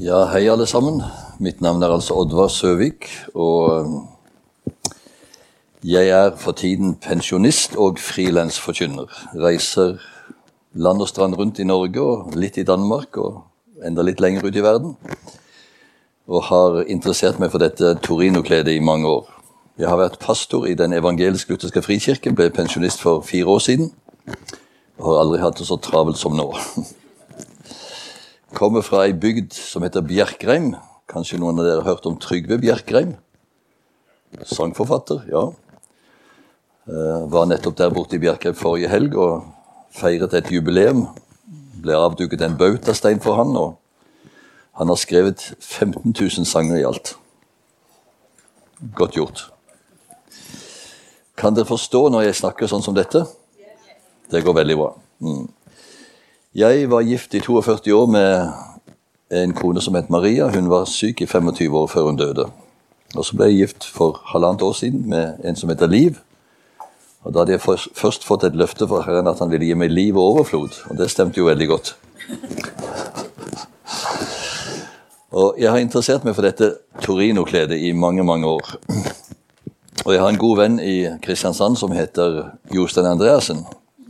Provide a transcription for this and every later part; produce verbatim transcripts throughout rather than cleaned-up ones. Ja, hej alle sammen. Mit navn er altså Oddvar Søvik, og jeg er for tiden pensionist og frilansforkynner. Reiser land og strand rundt i Norge og lidt i Danmark og enda lidt længere ud i verden. Og har interesseret mig for dette Torino-klæde i mange år. Jeg har været pastor i den evangelisk-lutherske frikirke, blev pensionist for fire år siden, og har aldrig haft det så travelt som nu. Kommer fra en bygd som heter Bjerkreim. Kanskje nogen af dere har hørt om Trygve Bjerkreim? Sangforfatter, ja. Var netop der borte i Bjerkreim forrige helg og fejret et jubilæum. Blev afduket en bautastein for han, og han har skrevet femten tusind sanger i alt. Godt gjort. Kan dere forstå, når jeg snakker sådan som dette? Det går veldig bra. Mm. Jeg var gift i toogfyrre år med en kone som heter Maria. Hun var syk i femogtyve år før hun døde. Og så blev jeg gift for halvandet år siden med en som heter Liv. Og da havde jeg først fået et løfte fra Herren, at han ville give mig liv og overflod. Og det stemte jo veldig godt. Og jeg har interesseret mig for dette Torino-klæde i mange, mange år. Og jeg har en god ven i Kristiansand som heter Jostein Andreasen.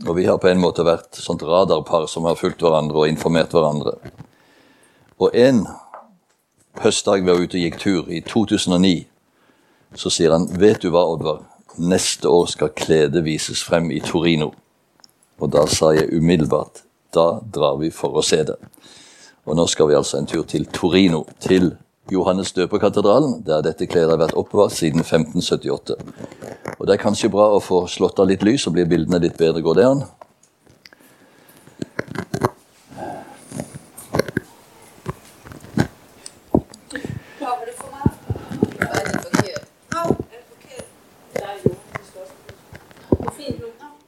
Og vi har på en måte været sånt radarpar som har fulgt hverandre og informert hverandre. Og en høstdag vi var ute og gik tur i to tusind og ni, så siger han, vet du hvad, Oddvar, næste år skal klæde vises frem i Torino. Og da sa jeg umiddelbart, da drar vi for å se det. Og nå skal vi altså en tur til Torino, til Johannes-døperkatedralen, der dette klæder har vært oppbevart siden femten syttiåtte. Og det er kanskje bra å få slått av litt lys, så blir bildene litt bedre. Går det an?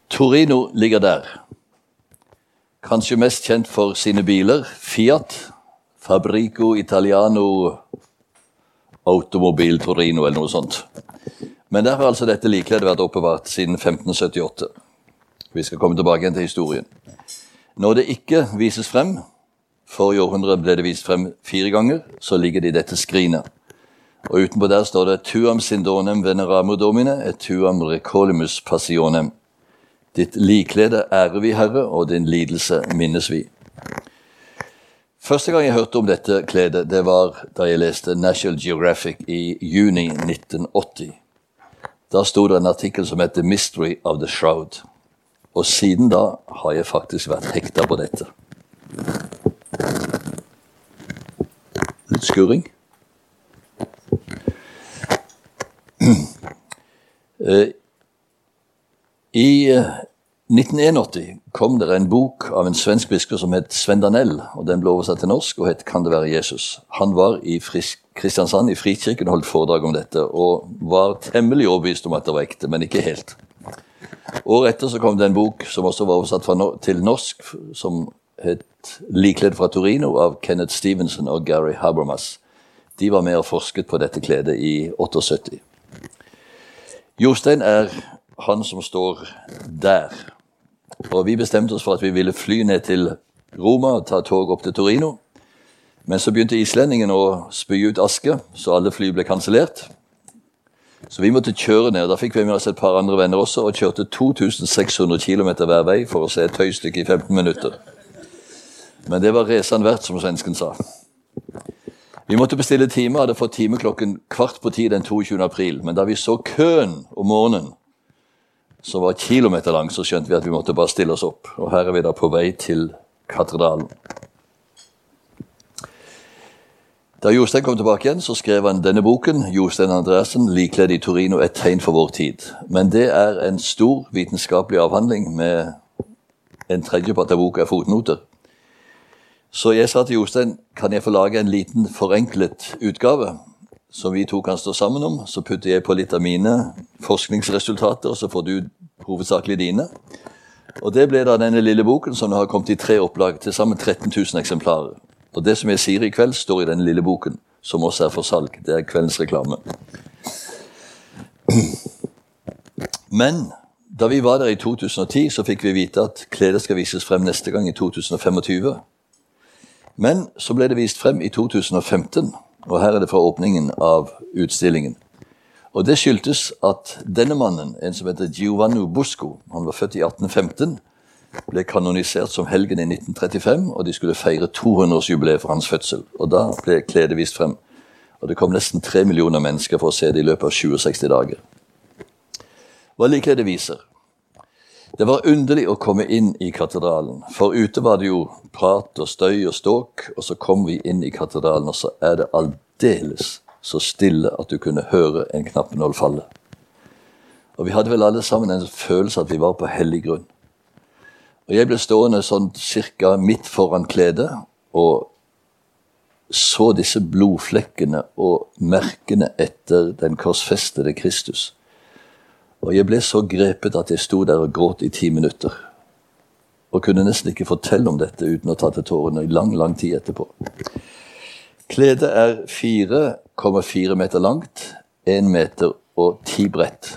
Torino ligger der. Kanskje mest kjent for sine biler, Fiat, Fabrico Italiano Automobil Torino eller noe sånt. Men derfor har altså dette likeledes vært oppbevart siden femten syttiåtte. Vi skal komme tilbake igjen til historien. Når det ikke vises frem, for i århundre ble det vist frem fire ganger, så ligger det i dette skrinet. Og utenpå der står det Tuam Sindonem Veneramo Domine et Tuam Recolimus Passionem. Ditt liklede ærer vi, Herre, og din lidelse minnes vi. Første gang jeg hørte om dette klæde, det var da jeg læste National Geographic i juni nitten åtti. Da stod der en artikel som heter Mystery of the Shroud. Og siden da har jeg faktisk været hektet på dette. Litt skurring. I nitten åttien kom der en bok av en svensk biskop som het Sven Daniel, og den ble oversatt til norsk og het Kan det være Jesus? Han var i frisk, Kristiansand i Frikirken og holdt foredrag om dette, og var temmelig overbevist om at det var ekte, men ikke helt. Året etter så kom det en bok som også var oversatt fra no- til norsk, som het Likled fra Torino av Kenneth Stevenson og Gary Habermas. De var med og forsket på dette kledet i syttiåtte. Jostein er han som står der. Og vi bestemte oss for at vi ville fly ned til Roma og ta tog opp til Torino. Men så begynte islendingen å spy ut aske, så alle fly ble kansellert. Så vi måtte kjøre ned. Da fikk vi med oss et par andre venner også, og kjørte to tusind seks hundrede kilometer hver vei for å se et tøystykke i femten minutter. Men det var resan verdt, som svensken sa. Vi måtte bestille time, hadde fått time klokken kvart på ti den toogtyvende april. Men da vi så køen om morgenen, så var kilometer lang, så skjønte vi at vi måtte bare stille oss opp. Og her er vi da på vei til katedralen. Da Jostein kom tilbake igjen, så skrev han denne boken, Jostein Andreasen, Likledd i Torino, et tegn for vår tid. Men det er en stor vitenskapelig avhandling med en tredjepart av boka er fotnoter. Så jeg sa til Jostein, kan jeg få lage en liten forenklet utgave? Som vi to kan stå sammen om, så putter jeg på litt av mine forskningsresultater, og så får du hovedsakelig dine. Og det ble da denne lille boken, som har kommet i tre opplag, til sammen tretten tusen eksemplarer. Og det som jeg sier i kveld, står i den lille boken, som også er for salg. Det er kveldens reklame. Men da vi var der i to tusind og ti, så fikk vi vite at kledet skal vises frem neste gang i to tusind og femogtyve. Men så ble det vist frem i to tusen og femten, og her er det fra åpningen av utstillingen. Og det skyldtes at denne mannen, en som heter Giovanni Bosco, han var født i atten femten, ble kanonisert som helgen i nitten trettifem, og de skulle feire to hundre års jubileet for hans fødsel. Og da ble kledet vist frem. Og det kom nesten tre millioner mennesker for å se det i løpet av syttisju dager. Hva liker det viser? Det var underlig å komme inn i katedralen, for ute var det jo prat og støy og ståk, og så kom vi inn i katedralen, og så er det aldeles så stille at du kunne høre en knappenål falle. Og vi hadde vel alle sammen en følelse at vi var på hellig grunn. Og jeg ble stående sånn cirka midt foran kledet, og så disse blodflekkene og merkene etter den korsfestede Kristus. Og jeg ble så grepet at jeg stod der og gråt i ti minutter. Og kunne nesten ikke fortelle om dette uten å ta til tårene i lang, lang tid etterpå. Kledet er fire komma fire meter langt, en meter og ti bredt.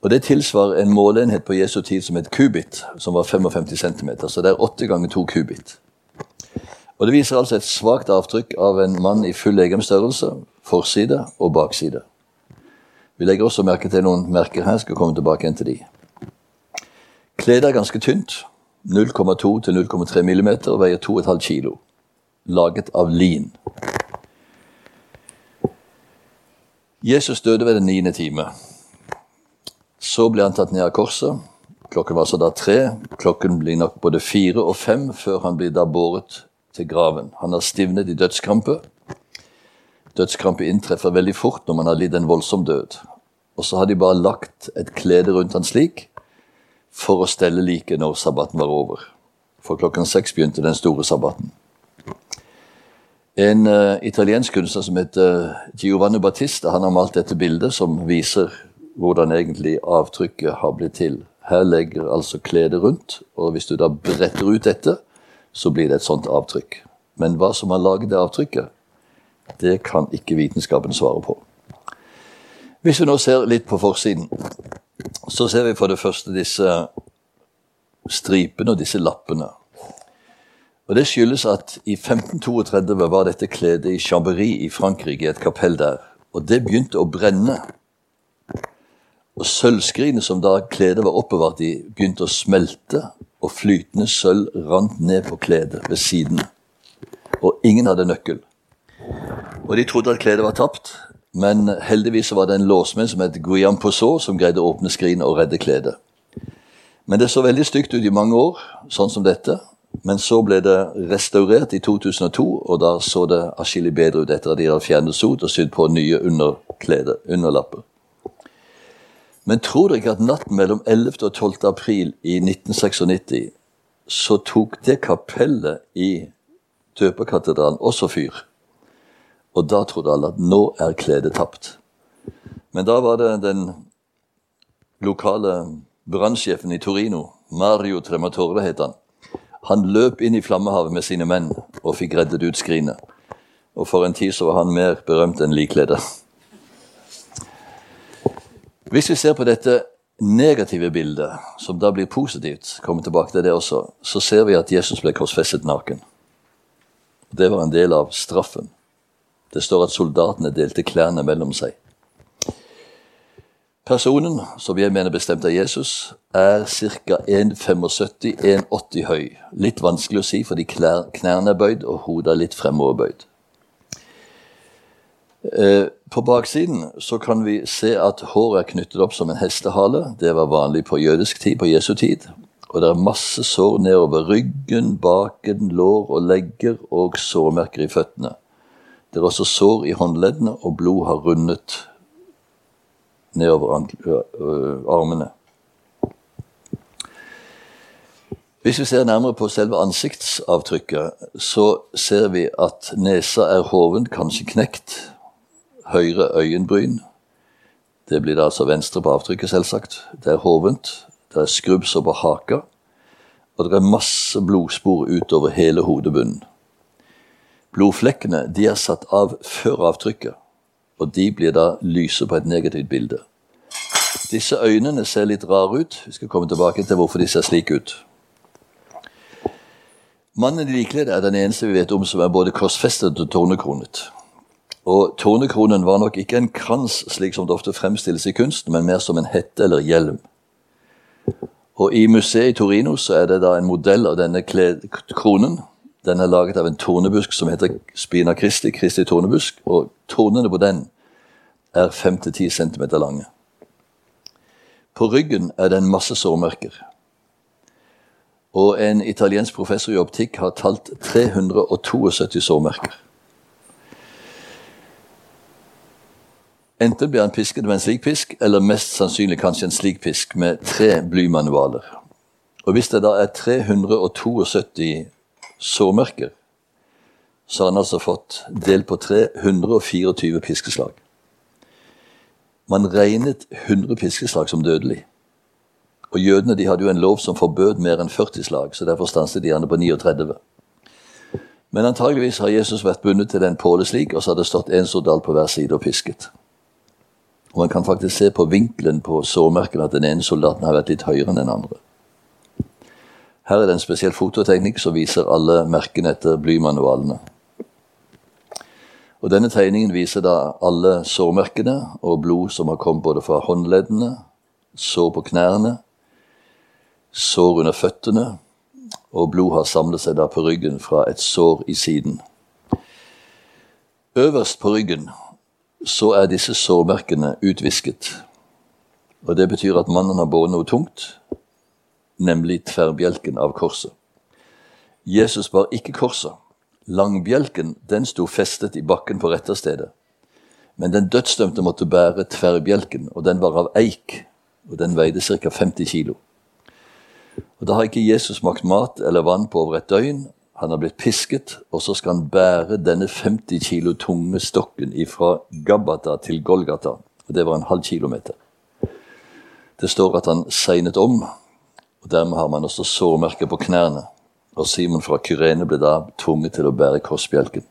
Og det tilsvarer en målenhet på Jesu tid som et kubit, som var femogfemti centimeter, så det er åtte ganger to kubit. Og det viser altså et svagt avtrykk av en mann i full legemsstørrelse, forside og bakside. Vi legger også merke til noen merker her, skal komme tilbake til de. Kledet er ganske tynt, null komma to til null komma tre millimeter, og veier to komma fem kilo, laget av lin. Jesus døde ved den niende time. Så ble han tatt ned av korset. Klokken var så da tre, klokken blir nok både fire og fem, før han blir da båret til graven. Han har stivnet i dødskrampe. Dødskrampe inntreffer veldig fort når man har lidd en voldsom død. Og så har de bare lagt et klede rundt han slik for å stelle like når sabbaten var over. For klokken seks begynte den store sabbaten. En uh, italiensk kunstner som heter Giovanni Battista, han har malt dette bildet som viser hvordan egentlig avtrykket har blitt til. Her legger altså kledet rundt, og hvis du da bretter ut dette, så blir det et sånt avtrykk. Men hva som har laget det avtrykket, det kan ikke vitenskapen svare på. Hvis vi nå ser litt på forsiden, så ser vi for det første disse stripene og disse lappene. Og det skyldes at i femten trettito var dette kledet i Chambéry i Frankrike, et kapell der. Og det begynte å brenne. Og sølvskrinet som da kledet var oppbevart i, begynte å smelte, og flytende sølv rant ned på kledet ved siden. Og ingen hadde nøkkel. Og de trodde at kledet var tapt, men heldigvis var det en låsmenn som het Guillaume Pousseau som greide å åpne skrinet og redde kledet. Men det så veldig stygt ut i mange år, sånn som dette, men så ble det restaurert i to tusen og to, og da så det atskillig bedre ut etter at de hadde fjernet sot og sydd på nye underklede, underlapper. Men tror dere ikke at natten mellom ellevte og tolvte april i nitten seksognitti så tok det kapellet i døperkatedralen også fyr? Og da trodde alle at nå er kledet tapt. Men da var det den lokale brannsjefen i Torino, Mario Trematore het han. Han løp inn i flammehavet med sine menn og fikk reddet ut skrinet. Og for en tid så var han mer berømt enn likleder. Hvis vi ser på dette negative bildet, som da blir positivt, kommer tilbake til det også, så ser vi at Jesus ble korsfestet naken. Det var en del av straffen. Det står at soldatene delte klærne mellom seg. Personen, som jeg mener bestemt av Jesus, er ca. en komma syttifem til en komma åtti høy. Litt vanskelig å si, fordi knærne er bøyd og hodet er litt fremover bøyd. På baksiden så kan vi se at håret er knyttet opp som en hestehale. Det var vanlig på jødisk tid, på Jesu tid. Og det er masse sår nedover ryggen, baken, lår og legger og sårmerker i føttene. Det er også sår i håndleddene, og blod har rundet nedover armene. Hvis vi ser nærmere på selve ansiktsavtrykket, så ser vi at nesa er hoven, kanskje knekt. Høyre øyenbryn. Det blir det altså venstre på avtrykket, selvsagt. Det er hovent. Det er skrubbsår på haka. Og det er masse blodspor utover hele hodebunnen. Blodflekkene, de er satt av før avtrykket, og de blir da lyse på et negativt bilde. Disse øynene ser litt rare ut. Vi skal komme tilbake til hvorfor de ser slik ut. Mannen de likledd er den eneste vi vet om som er både korsfestet og tornekronet. Og tornekronen var nok ikke en krans, slik som det ofte fremstilles i kunsten, men mer som en hette eller hjelm. Og i museet i Torino så er det da en modell av denne kronen. Den er laget av en tornebusk som heter Spina Christi, Kristi tornebusk, og tornene på den er fem til ti centimeter lange. På ryggen er det en masse sårmerker. Og en italiensk professor i optikk har talt tre hundre og syttito sårmerker. Enten blir han pisket med en slik pisk, eller mest sannsynlig kanskje en slik pisk med tre blymanualer. Og hvis det da er tre hundre og syttito sårmerker, så har han altså fått del på tre hundre og fireogtyve piskeslag. Man regnet hundre piskeslag som dødelig. Og jødene de hadde jo en lov som forbød mer enn førti slag, så derfor stanset de gjerne på niogtredve. Men antageligvis har Jesus vært bundet til en påle slik, og så har det stått en soldat på hver side og pisket. Og man kan faktisk se på vinkelen på sårmerkene at den ene soldaten har vært litt høyere enn den andre. Her er det en spesiell fototeknikk som viser alle merkene etter blymanualene. Og denne tegningen viser da alle sårmerkene og blod som har kommet både fra håndleddene, sår på knærne, sår under føttene, og blod har samlet seg da på ryggen fra et sår i siden. Øverst på ryggen så er disse sårmerkene utvisket. Og det betyr at mannen har båret noe tungt, nemlig tverrbjelken av korset. Jesus bar ikke korset. Langbjelken, den sto festet i bakken på retterstedet. Men den dødsdømte måtte bære tverrbjelken, og den var av eik, og den veide ca. femti kilo. Og da har ikke Jesus makt mat eller vann på over et døgn. Han har blitt pisket, og så skal han bære denne femti kilo tunge stokken ifra Gabbata til Golgata. Og det var en halv kilometer. Det står at han segnet om, og dermed har man også sårmerker på knærne. Og Simon fra Kyrene ble da tvunget til å bære korsbjelken.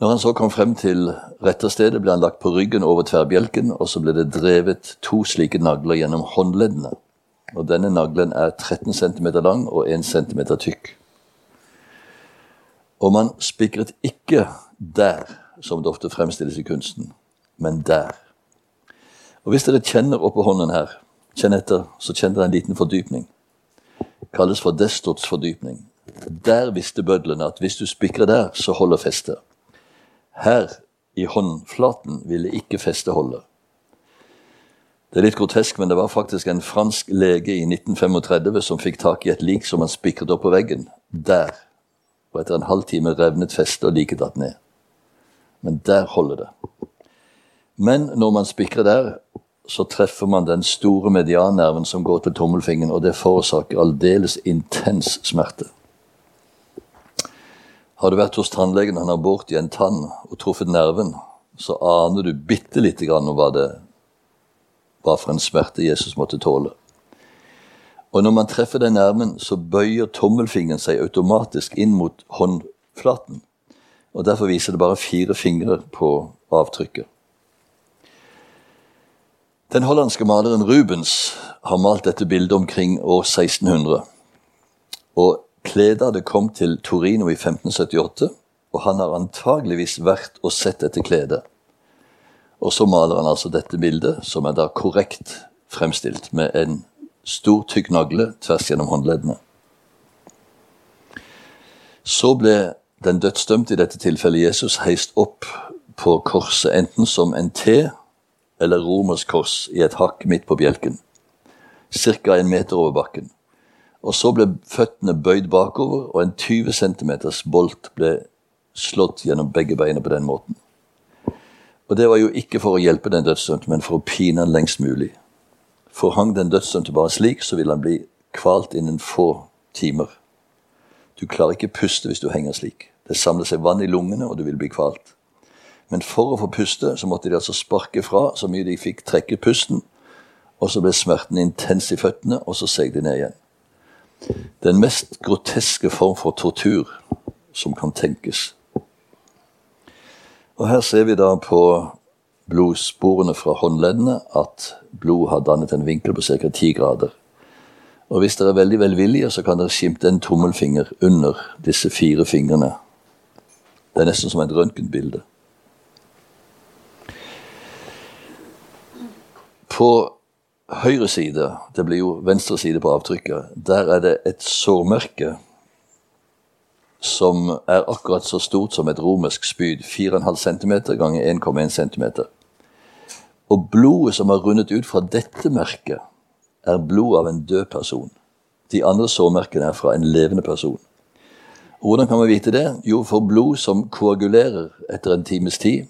Når han så kom frem til retterstedet, ble han lagt på ryggen over tverrbjelken, og så ble det drevet to slike nagler gjennom håndleddene. Og denne naglen er tretten centimeter lang og en centimeter tykk. Og man spikret ikke der, som det ofte fremstilles i kunsten, men der. Og hvis dere kjenner oppe hånden her, kjenn etter, så kjenner dere en liten fordypning. Kalles for destots fordypning. Der visste bødlene at hvis du spikrer der, så holder festet. Her i håndflaten ville ikke festet holde. Det er litt grotesk, men det var faktisk en fransk lege i nitten femogtredve som fikk tak i et lik som han spikret opp på veggen. Der. Og etter en halv time revnet festet og liket datt ned. Men der holder det. Men når man spikrer der, så treffer man den store mediannerven som går til tommelfingeren, og det forårsaker aldeles intens smerte. Har du vært hos tannlegen, han har bort i en tann og truffet nerven, så aner du bitte lite grann om hva det var for en smerte Jesus måtte tåle. Og når man treffer den nerven, så bøyer tommelfingeren seg automatisk inn mot håndflaten, og derfor viser det bare fire fingre på avtrykket. Den hollandske maleren Rubens har malt dette bildet omkring år seksten hundre. Og kledet kom til Torino i femten syttiåtte, og han har antageligvis vært og sett dette kledet. Og så maler han altså dette bildet, som er da korrekt fremstilt, med en stor tykk nagle tvers gjennom håndleddene. Så ble den dødsdømte, i dette tilfellet Jesus, heist opp på korset enten som en T eller romersk kors i et hakk midt på bjelken, cirka en meter over bakken. Og så ble føttene bøyd bakover, og en tyve centimeters bolt ble slått gjennom begge beina på den måten. Og det var jo ikke for å hjelpe den dødsdømte, men for å pine han lengst mulig. For hang den dødsdømte bare slik, så vil han bli kvalt innen få timer. Du klarer ikke puste hvis du henger slik. Det samler seg vann i lungene, og du vil bli kvalt. Men for å få puste, så måtte de altså sparke fra så mye de fikk trekke pusten, og så ble smerten intens i føttene, og så seg de ned igjen. Den mest groteske form for tortur som kan tenkes. Og her ser vi da på blodsporene fra håndleddene at blod har dannet en vinkel på cirka ti grader. Og hvis dere er veldig velvillige, så kan dere skimte en tommelfinger under disse fire fingrene. Det er næsten som et røntgenbilde. På høyre side, det blir jo venstre side på avtrykket, der er det et sårmørke som er akkurat så stort som et romersk spyd, fire komma fem centimeter gange en komma en centimeter. Og blodet som har rundet ut fra dette mørket, er blod av en død person. De andre sårmørkene er fra en levende person. Og hvordan kan man vite det? Jo, for blod som koagulerer etter en times tid,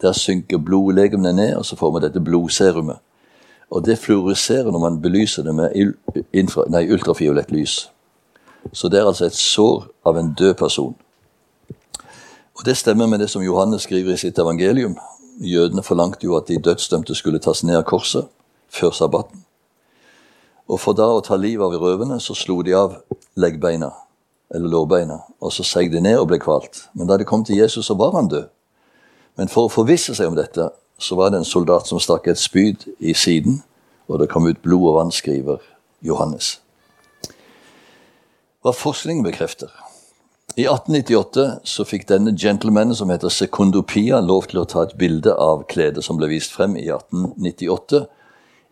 der synker blodlegemene ned, og så får man dette blodserumet. Og det fluorescerer når man belyser det med infra, nei, ultrafiolett lys. Så det er altså et sår av en død person. Og det stemmer med det som Johannes skriver i sitt evangelium. Jødene forlangte jo at de dødsdømte skulle tas ned av korset før sabbaten. Og for da å ta liv av røvene, så slo de av leggbeina, eller lårbeina, og så seg de ned og ble kvalt. Men da det kom til Jesus, så var han død. Men for å forvisse seg om dette, så var det en soldat som stakk et spyd i siden, og det kom ut blod og vann, skriver Johannes. Hva forskningen bekrefter. I atten nittiåtte så fikk denne gentlemanen som heter Secondo Pia lov til å ta et bilde av kledet som ble vist frem i atten nittiåtte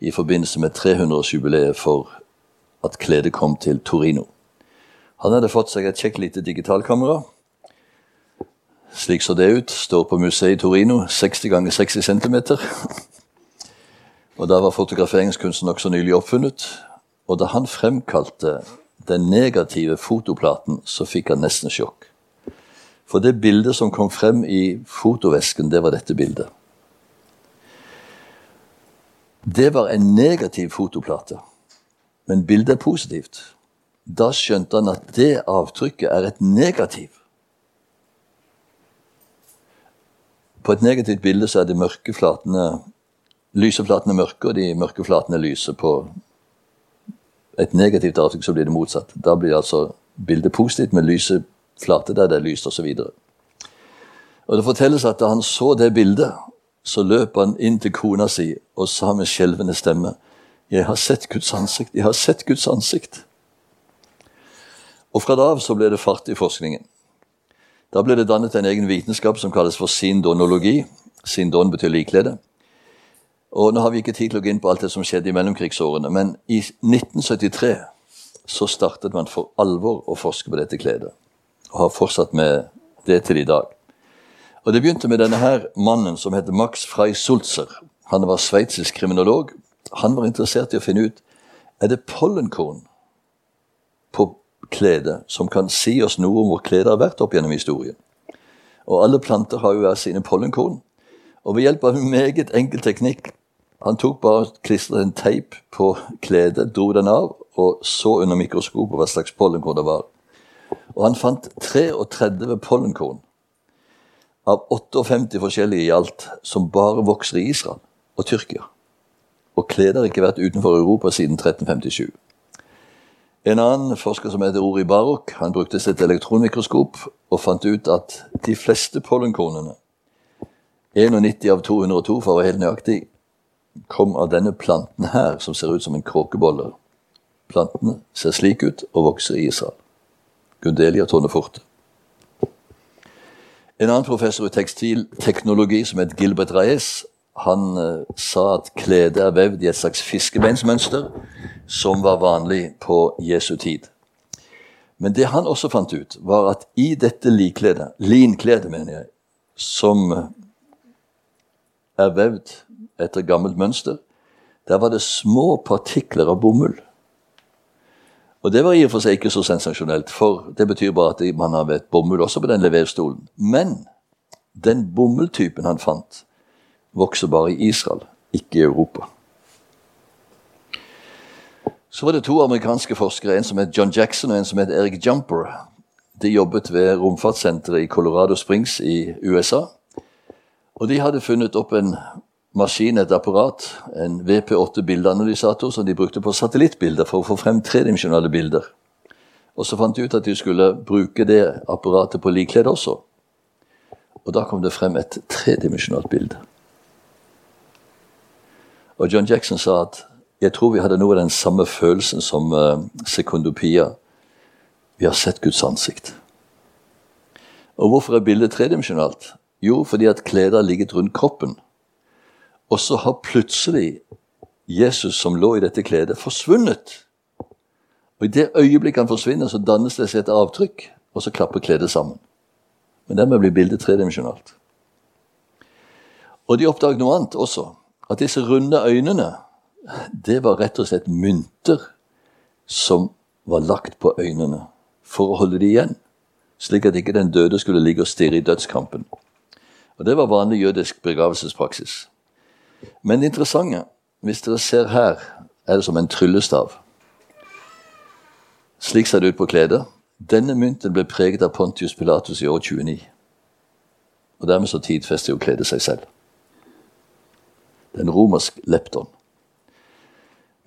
i forbindelse med tre hundre års jubileet for at kledet kom til Torino. Han hadde fått seg et kjekt lite digitalkamera. Slik så det ut, står på museet i Torino, seksti gange seksti centimeter. Og da var fotograferingskunsten også nylig oppfunnet, og da han fremkalte den negative fotoplaten, så fikk han nesten sjokk. For det bildet som kom frem i fotovesken, det var dette bildet. Det var en negativ fotoplate, men bildet er positivt. Da skjønte han at det avtrykket er et negativ. På et negativt bilde så er de mørke flatene, lyse flatene mørke, og de mørke flatene lyse på et negativt avtrykk, så blir det motsatt. Da blir det altså bildet positivt med lyse flate der det er lyst og så videre. Og det fortelles at da han så det bildet, så løp han inn til kona si og sa med skjelvende stemme: «Jeg har sett Guds ansikt, jeg har sett Guds ansikt». Og fra da av så ble det fart i forskningen. Da ble det dannet en egen vitenskap som kalles for sindonologi. Sindon betyr liklede. Og nå har vi ikke tid til å gå inn på alt det som skjedde i mellomkrigsårene, men i nitten syttitre så startet man for alvor å forske på dette kledet, og har fortsatt med det til i dag. Og det begynte med denne her mannen som heter Max Frei Sulzer. Han var sveitsisk kriminolog. Han var interessert i å finne ut, er det pollenkorn på kledet som kan si oss noe om hvor kledet har vært opp gjennom historien? Og alle planter har jo hver sine pollenkorn, og ved hjelp av en meget enkel teknikk. Han tok bare klistret en teip på kledet, dro den av, og så under mikroskopet hva slags pollenkorn det var. Og han fant treogtredve pollenkorn, av femtiåtte forskjellige i alt, som bare vokser i Israel og Tyrkia. Og kledet har ikke vært utenfor Europa siden tretten femtisju. En annen forsker som heter Uri Baruch, han brukte sitt elektronmikroskop, og fant ut at de fleste pollenkornene, enognitti av to hundre og to, for å være helt nøyaktig, kom av denne planten her, som ser ut som en kråkebolle. Planten ser slik ut og vokser i Israel. Gundelia tournefortii. En annen professor i tekstilteknologi som heter Gilbert Raes, han eh, sa at kledet er vevd i et slags fiskebeinsmønster som var vanlig på Jesu tid. Men det han også fant ut, var at i dette linkledet, linkledet mener jeg, som er vevd etter gammelt mønster, der var det små partikler av bomull. Og det var i og for seg ikke så sensasjonelt, for det betyr bare at man har vært bomull også på den levevstolen. Men den bomulltypen han fant, vokser bare i Israel, ikke i Europa. Så var det to amerikanske forskere, en som het John Jackson og en som het Eric Jumper. De jobbet ved romfartsenteret i Colorado Springs i U S A, og de hadde funnet opp en maskin, et apparat, en V P åtte bildeanalysator som de brukte på satellittbilder for å få frem tredimensjonale bilder. Og så fant de ut at de skulle bruke det apparatet på likkledet også. Og da kom det frem et tredimensjonalt bilde. Og John Jackson sa at Jeg tror vi hadde noe av den samme følelsen som uh, Secondo Pia. Vi har sett Guds ansikt. Og hvorfor er bildet tredimensjonalt? Jo, fordi at kleder ligget rundt kroppen. Og så har plutselig Jesus, som lå i dette kledet, forsvunnet. Og i det øyeblikk han forsvinner, så dannes det seg et avtrykk, og så klapper kledet sammen. Men dermed blir bildet tredimensionalt. Og de oppdaget noe annet også, at disse runde øynene, det var rett og slett mynter som var lagt på øynene for å holde de igjen, slik at ikke den døde skulle ligge og stirre i dødskampen. Og det var vanlig jødisk begravelsespraksis. Men det interessante, hvis dere ser her, er det som en tryllestav. Slik ser det ut på kledet. Denne mynten ble preget av Pontius Pilatus i år tjueni. Og dermed så tidfester jo kledet seg selv. Den romersk lepton.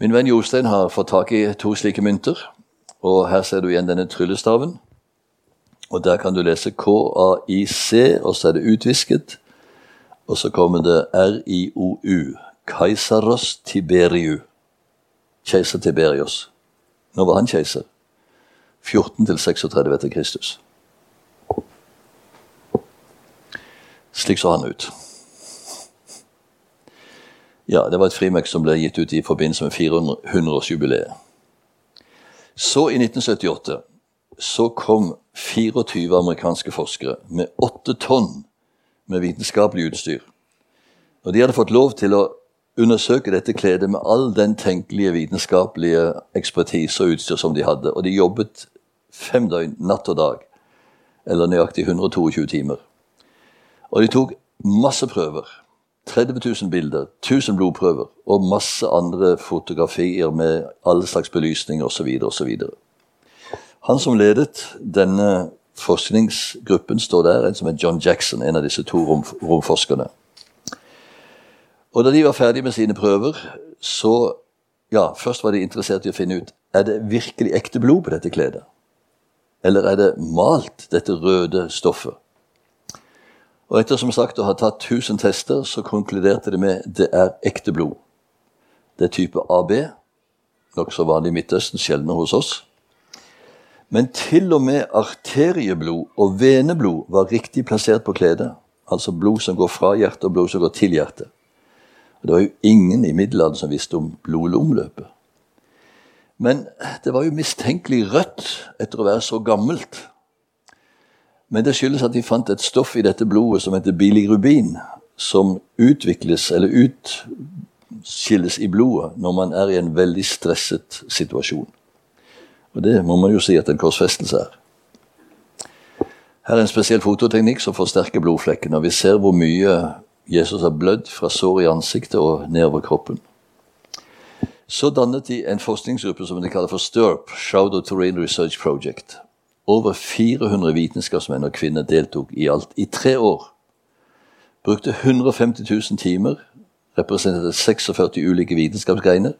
Min venn Jostein har fått tak i to slike mynter. Og her ser du igjen denne tryllestaven. Og der kan du lese K A I C, og så er det utvisket. Og så kommer det R I O U, Kaisaros Tiberiu, keiser Tiberius. Nå var han keiser, fjorten til seksogtredve etter Kristus. Slik så han ut. Ja, det var et frimærke som ble gitt ut i forbindelse med firehundreårsjubileet. Så i nitten syttiåtte så kom fireogtyve amerikanske forskere med åtte tonn med vitenskapelig utstyr. Og de hadde fått lov til å undersøke dette kledet med all den tenkelige vitenskapelige ekspertise og utstyr som de hadde, og de jobbet fem døgn, natt og dag, eller nøyaktig hundre og toogtyve timer. Og de tok masse prøver, tretti tusen bilder, tusen blodprøver, og masse andre fotografier med alle slags belysninger og så videre og så videre. Han som ledet denne forskningsgruppen står der, en som er John Jackson, en av disse to rom, romforskerne. Og da de var ferdige med sine prøver, så, ja, først var de interessert i å finne ut, er det virkelig ekte blod på dette kledet? Eller er det malt, dette røde stoffet? Og etter, som sagt, å ha tatt tusen tester, så konkluderte de med, det er ekte blod. Det er type A B, nok så vanlig i Midtøsten, sjeldne hos oss. Men til og med arterieblod og veneblod var riktig plassert på kledet. Altså blod som går fra hjertet og blod som går til hjertet. Og det var jo ingen i middelalderen som visste om blodomløpet. Men det var jo mistenkelig rødt etter å være så gammelt. Men det skyldes at de fant et stoff i dette blodet som heter bilirubin, som utvikles eller utskilles i blodet når man er i en veldig stresset situasjon. Og det må man jo si at en korsfestelse er. Her er en spesiell fototeknikk som forsterker blodflekken, og vi ser hvor mye Jesus har blødd fra sår i ansiktet og nedover kroppen. Så dannet de en forskningsgruppe som de kaller for STURP, Shadow Terrain Research Project. Over fire hundre vitenskapsmenn og kvinner deltok i alt i tre år. Brukte hundre og femti tusen timer, representerte seksogfyrti ulike vitenskapsgreiner.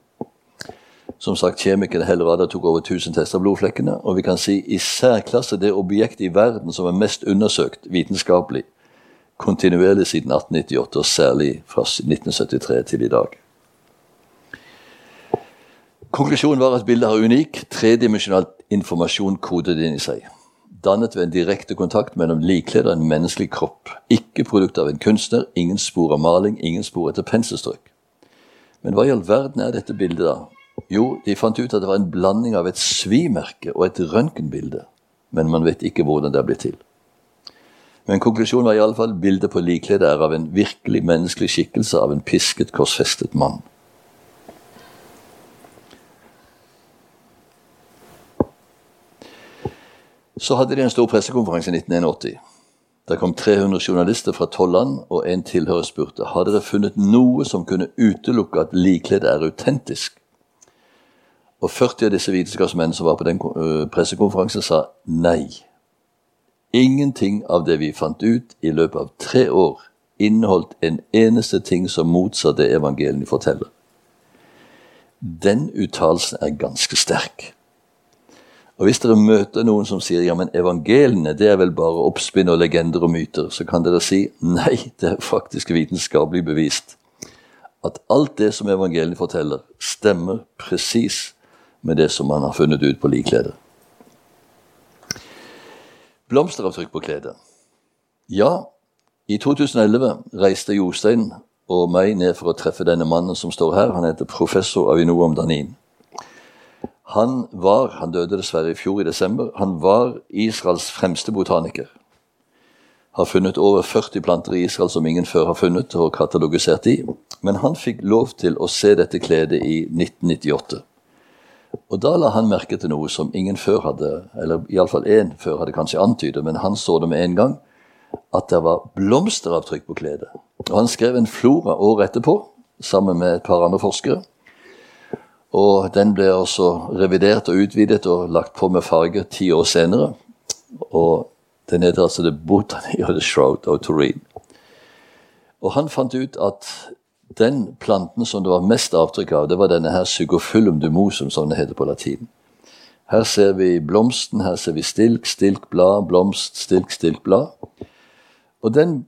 Som sagt, kjemikerne Hellerada tok over tusen tester av blodflekkene, og vi kan si i særklasse det objekt i verden som er mest undersøkt vitenskapelig, kontinuerlig siden atten nittiåtte, og særlig fra nitten syttitre til i dag. Konklusjonen var at bildet har unik, tredimensjonal informasjon kodet inn i seg. Dannet ved en direkte kontakt mellom likleder og en menneskelig kropp. Ikke produkt av en kunstner, ingen spor av maling, ingen spor etter penselstrøk. Men hva i all verden er dette bildet da? Jo, de fant ut at det var en blanding av et svimerke og et røntgenbilde, men man vet ikke hvordan det ble til. Men konklusjonen var i alle fall bildet på likledet er av en virkelig menneskelig skikkelse av en pisket, korsfestet mann. Så hadde de en stor pressekonferanse i nitten åtti. Der kom tre hundre journalister fra tolv land, og en tilhører spurte, har dere funnet noe som kunne utelukke at likledet er autentisk? Og førti av disse vitenskapsmenn som var på den pressekonferansen sa nei. Ingenting av det vi fant ut i løpet av tre år inneholdt en eneste ting som motsa det evangeliet forteller. Den uttalelsen er ganske sterk. Og hvis dere møter noen som sier, ja, men evangeliene, det er vel bare oppspinn og legender og myter, så kan dere si, nei, det er faktisk vitenskapelig bevist. at alt det som evangeliet fortæller stemmer præcis med det som man har fundet ud på ligklæder. Blomsteraftryk på klæder. Ja, i to tusind og elleve rejste Jostein og mig ned for at træffe denne manden som står her. Han heter professor Avinoam Danin. Han var, han døde desværre i fjor i december, han var Israels fremste botaniker. Har fundet over fyrre planter i Israel som ingen før har funnet og katalogisert i. Men han fik lov til at se dette klæde i nitten nittiotte. Og da la han mærke til noget som ingen før havde, eller i hvert fall en før havde kanskje antydet, men han så det med en gang, at der var blomsteravtryk på klædet. Og han skrev en flora året etterpå, sammen med et par andre forskere. Og den blev også revideret og udvidet og lagt på med farger ti år senere. Og den hedder altså The Botany of the Shroud of Turin. Og han fandt ut at den planten som det var mest avtryk av, det var denne her Zygophyllum dumosum, som det heter på latin. Her ser vi blomsten, her ser vi stilk, stilk, blad, blomst, stilk, stilk, blad. Og den,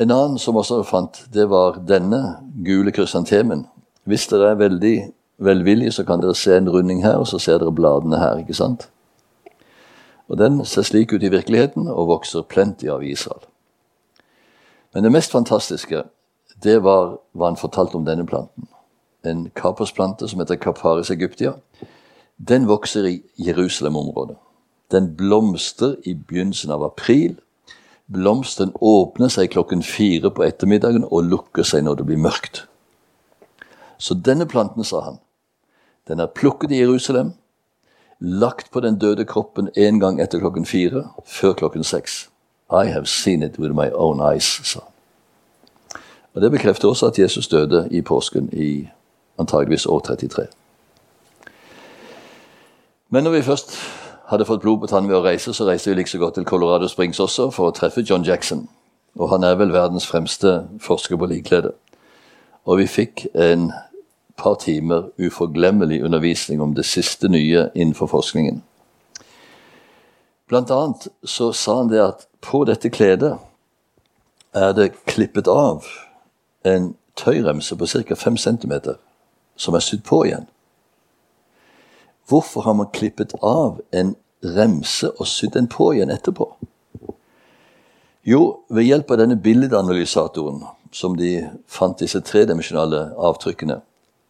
en anden som også fandt, det var denne gule krysantemen. Hvis dere er veldig velvillige, så kan dere se en runding her, og så ser dere bladene her, ikke sant? Og den ser slik ut i virkeligheten, og vokser plenty av Israel. Men det mest fantastiske, det var hva han fortalte om denne planten. En kappersplante som heter Capparis aegyptia. Den vokser i Jerusalem-området. Den blomster i begynnelsen av april. Blomsten åpner seg klokken fire på ettermiddagen og lukker seg når det blir mørkt. Så denne planten, sa han, den er plukket i Jerusalem, lagt på den døde kroppen en gang etter klokken fire, før klokken seks. I have seen it with my own eyes, sa han. Og det bekrefter også at Jesus døde i påsken i antageligvis år trettitre. Men når vi først hadde fått blod på tann ved å reise, så reiste vi like så godt til Colorado Springs også for å treffe John Jackson. Og han er vel verdens fremste forsker på ligklæde. Og vi fikk en par timer uforglemmelig undervisning om det siste nye innenfor forskningen. Blant annet så sa han det at på dette klædet er det klippet av en tøyremse på cirka fem centimeter, som er sydd på igjen. Hvorfor har man klippet av en remse og sydd den på igjen etterpå? Jo, ved hjelp av denne bildeanalysatoren, som de fant disse tredimensionale avtrykkene,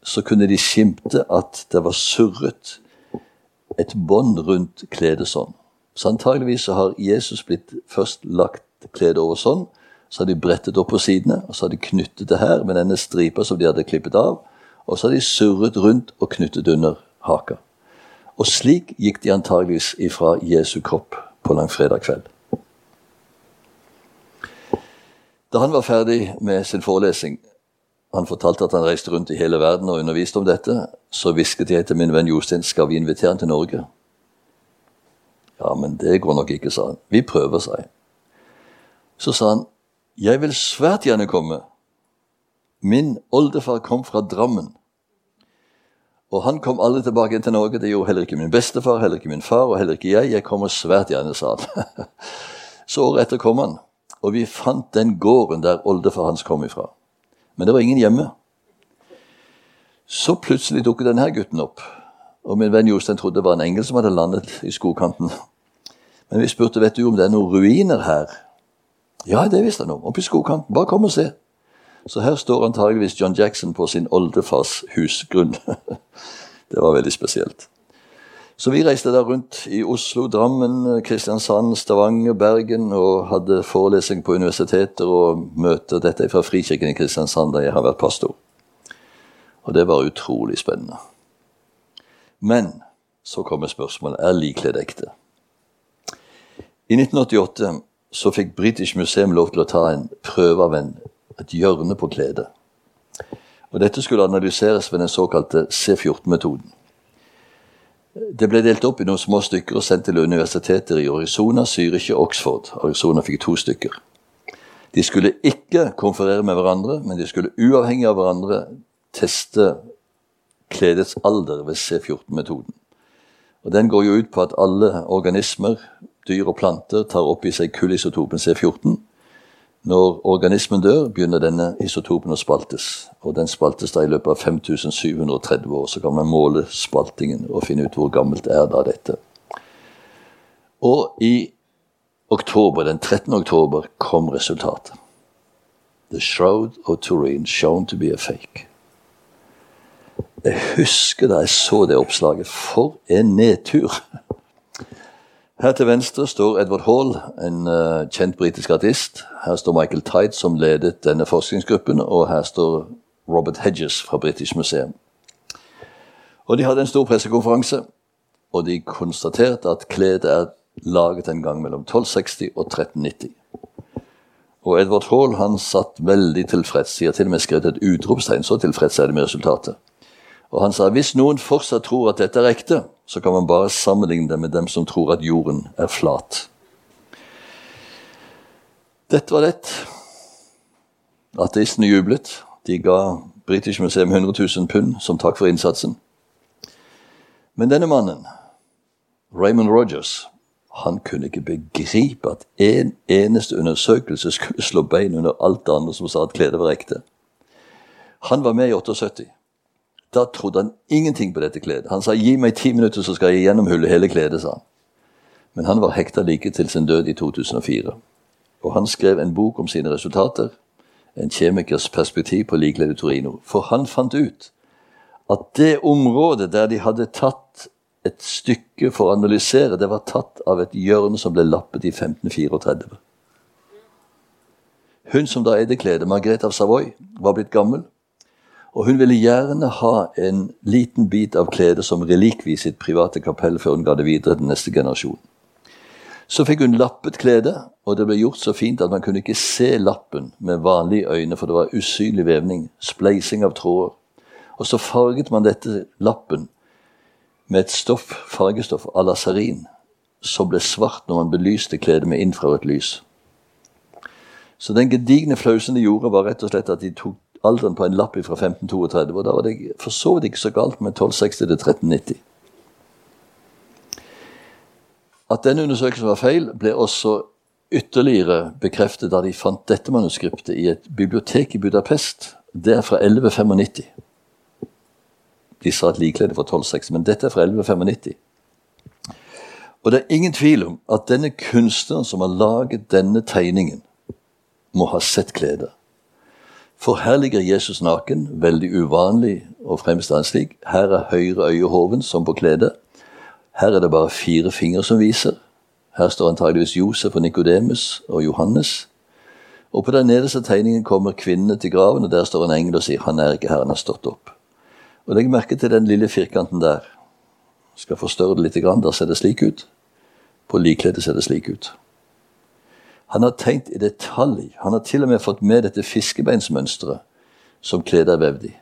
så kunne de skimte at det var surret et bånd rundt kledet sånn. Så antageligvis så har Jesus blitt først lagt kledet over sånn, så hadde de brettet opp på sidene, og så hadde de knyttet det her med denne stripa som de hadde klippet av, og så hadde de surret rundt og knyttet under haka. Og slik gikk de antageligvis ifra Jesu kropp på langfredag kveld. Da han var ferdig med sin forelesning, han fortalte at han reiste rundt i hele verden og underviste om dette, så visket jeg til min venn Jostein, skal vi invitere han til Norge? Ja, men det går nok ikke, sa han. Vi prøver, sa jeg. Så sa han, jeg vil svært gjerne komme. Min oldefar kom fra Drammen. Og han kom aldri tilbake til Norge. Det gjorde heller ikke min bestefar, heller ikke min far, og heller ikke jeg. Jeg kommer svært gjerne, sa han. Så året etter kom han, og vi fant den gården der oldefar hans kom ifra. Men det var ingen hjemme. Så plutselig dukket denne gutten opp. Og min venn Jostein trodde det var en engel som hadde landet i skokanten. Men vi spurte, vet du om det er noen ruiner her? Ja, det visste han om. Oppe i skokanten. Bare kom og se. Så her står antageligvis John Jackson på sin oldefars husgrunn. Det var veldig spesielt. Så vi reiste der rundt i Oslo, Drammen, Kristiansand, Stavanger, Bergen, og hadde forelesning på universiteter og møter. Dette er fra Frikirken i Kristiansand, der jeg har vært pastor. Og det var utrolig spennende. Men så kommer spørsmålet, er likkledd ekte? I nitten åttiåtte så fikk British Museum lov til å ta en prøve av en, et hjørne på kledet. Og dette skulle analyseres ved den såkalte C fjorten metoden. Det ble delt opp i noen små stykker og sendt til universiteter i Arizona, Zürich og Oxford. Arizona fikk to stykker. De skulle ikke konferere med hverandre, men de skulle uavhengig av hverandre teste kledets alder ved C fjorten metoden. Og den går jo ut på at alle organismer, dyr og planter tar opp i seg kullisotopen C fjorten, Når organismen dør, begynner denne isotopen å spaltes, og den spaltes da i løpet av fem tusen syv hundre og tretti år, så kan man måle spaltingen og finne ut hvor gammelt er da dette. Og i oktober, den trettende oktober, kom resultatet. The Shroud of Turin shown to be a fake. Jeg husker da jeg så det oppslaget. For en nedtur! Her til venstre står Edward Hall, en uh, kjent britisk artist. Her står Michael Tide, som ledet denne forskningsgruppen, og her står Robert Hedges fra British Museum. Og de hadde en stor pressekonferanse, og de konstaterte at kledet er laget en gang mellom tolv seksti og tretten nitti. Og Edward Hall, han satt veldig tilfreds, sier til og med skrevet et utropstegn, så tilfreds er det med resultatet. Og han sa, hvis noen fortsatt tror at dette er ekte, så kan man bare sammenligne det med dem som tror at jorden er flat. Dette var lett. Ateistene jublet. De ga British Museum hundre tusen pund som takk for innsatsen. Men denne mannen, Raymond Rogers, han kunne ikke begripe at en eneste undersøkelse skulle slå bein under alt det andre som sa at kledet var ekte. Han var med i syttiotte. Da trodde han ingenting på dette kledet. Han sa, gi meg ti minutter, så skal jeg gjennomhulle hele kledet, sa han. Men han var hekta like til sin død i to tusen og fire. Og han skrev en bok om sine resultater, en kjemikers perspektiv på likledet Torino. For han fant ut at det området der de hadde tatt et stykke for å analysere, det var tatt av et hjørne som ble lappet i femten trettifire. Hun som da eide kledet, Margrethe av Savoy, var blitt gammel, og hun ville gjerne ha en liten bit av kledet som relikvie i sitt private kapell før hun ga det videre til neste generasjon. Så fikk hun lappet kledet, og det ble gjort så fint at man kunne ikke se lappen med vanlige øyne, for det var usynlig vevning, spleising av tråder. Og så farget man dette lappen med et stoff, fargestoff, alazarin, som ble svart når man belyste kledet med infrarødt lys. Så den gedigne flausen de gjorde var rett og slett at de tok alderen på en lapp fra femten trettito, og da var det for så vidt ikke så galt med tolv seksti til tretten nitti. At denne undersøkelsen var feil, ble også ytterligere bekreftet da de fant dette manuskriptet i et bibliotek i Budapest. Det er fra elleve femti. De sa at likledet var tolv seksti, men dette er fra elleve femti. Og det er ingen tvil om at denne kunstneren som har laget denne tegningen, må ha sett kledet. For her ligger Jesus naken, veldig uvanlig og fremstående slik. Her er høyre øyehoven som på kledet. Her er det bare fire fingre som viser. Her står antageligvis Josef og Nikodemus og Johannes. Og på den nederste tegningen kommer kvinnene til graven, og der står en engel og sier, han er ikke her, han har stått opp. Og legg merke til den lille firkanten der. Jeg skal forstørre det litt grann, der ser det slik ut. På likledet ser det slik ut. Han har tenkt i detalj. Han har til og med fått med dette fiskebeinsmønstret som kledet er vevd i.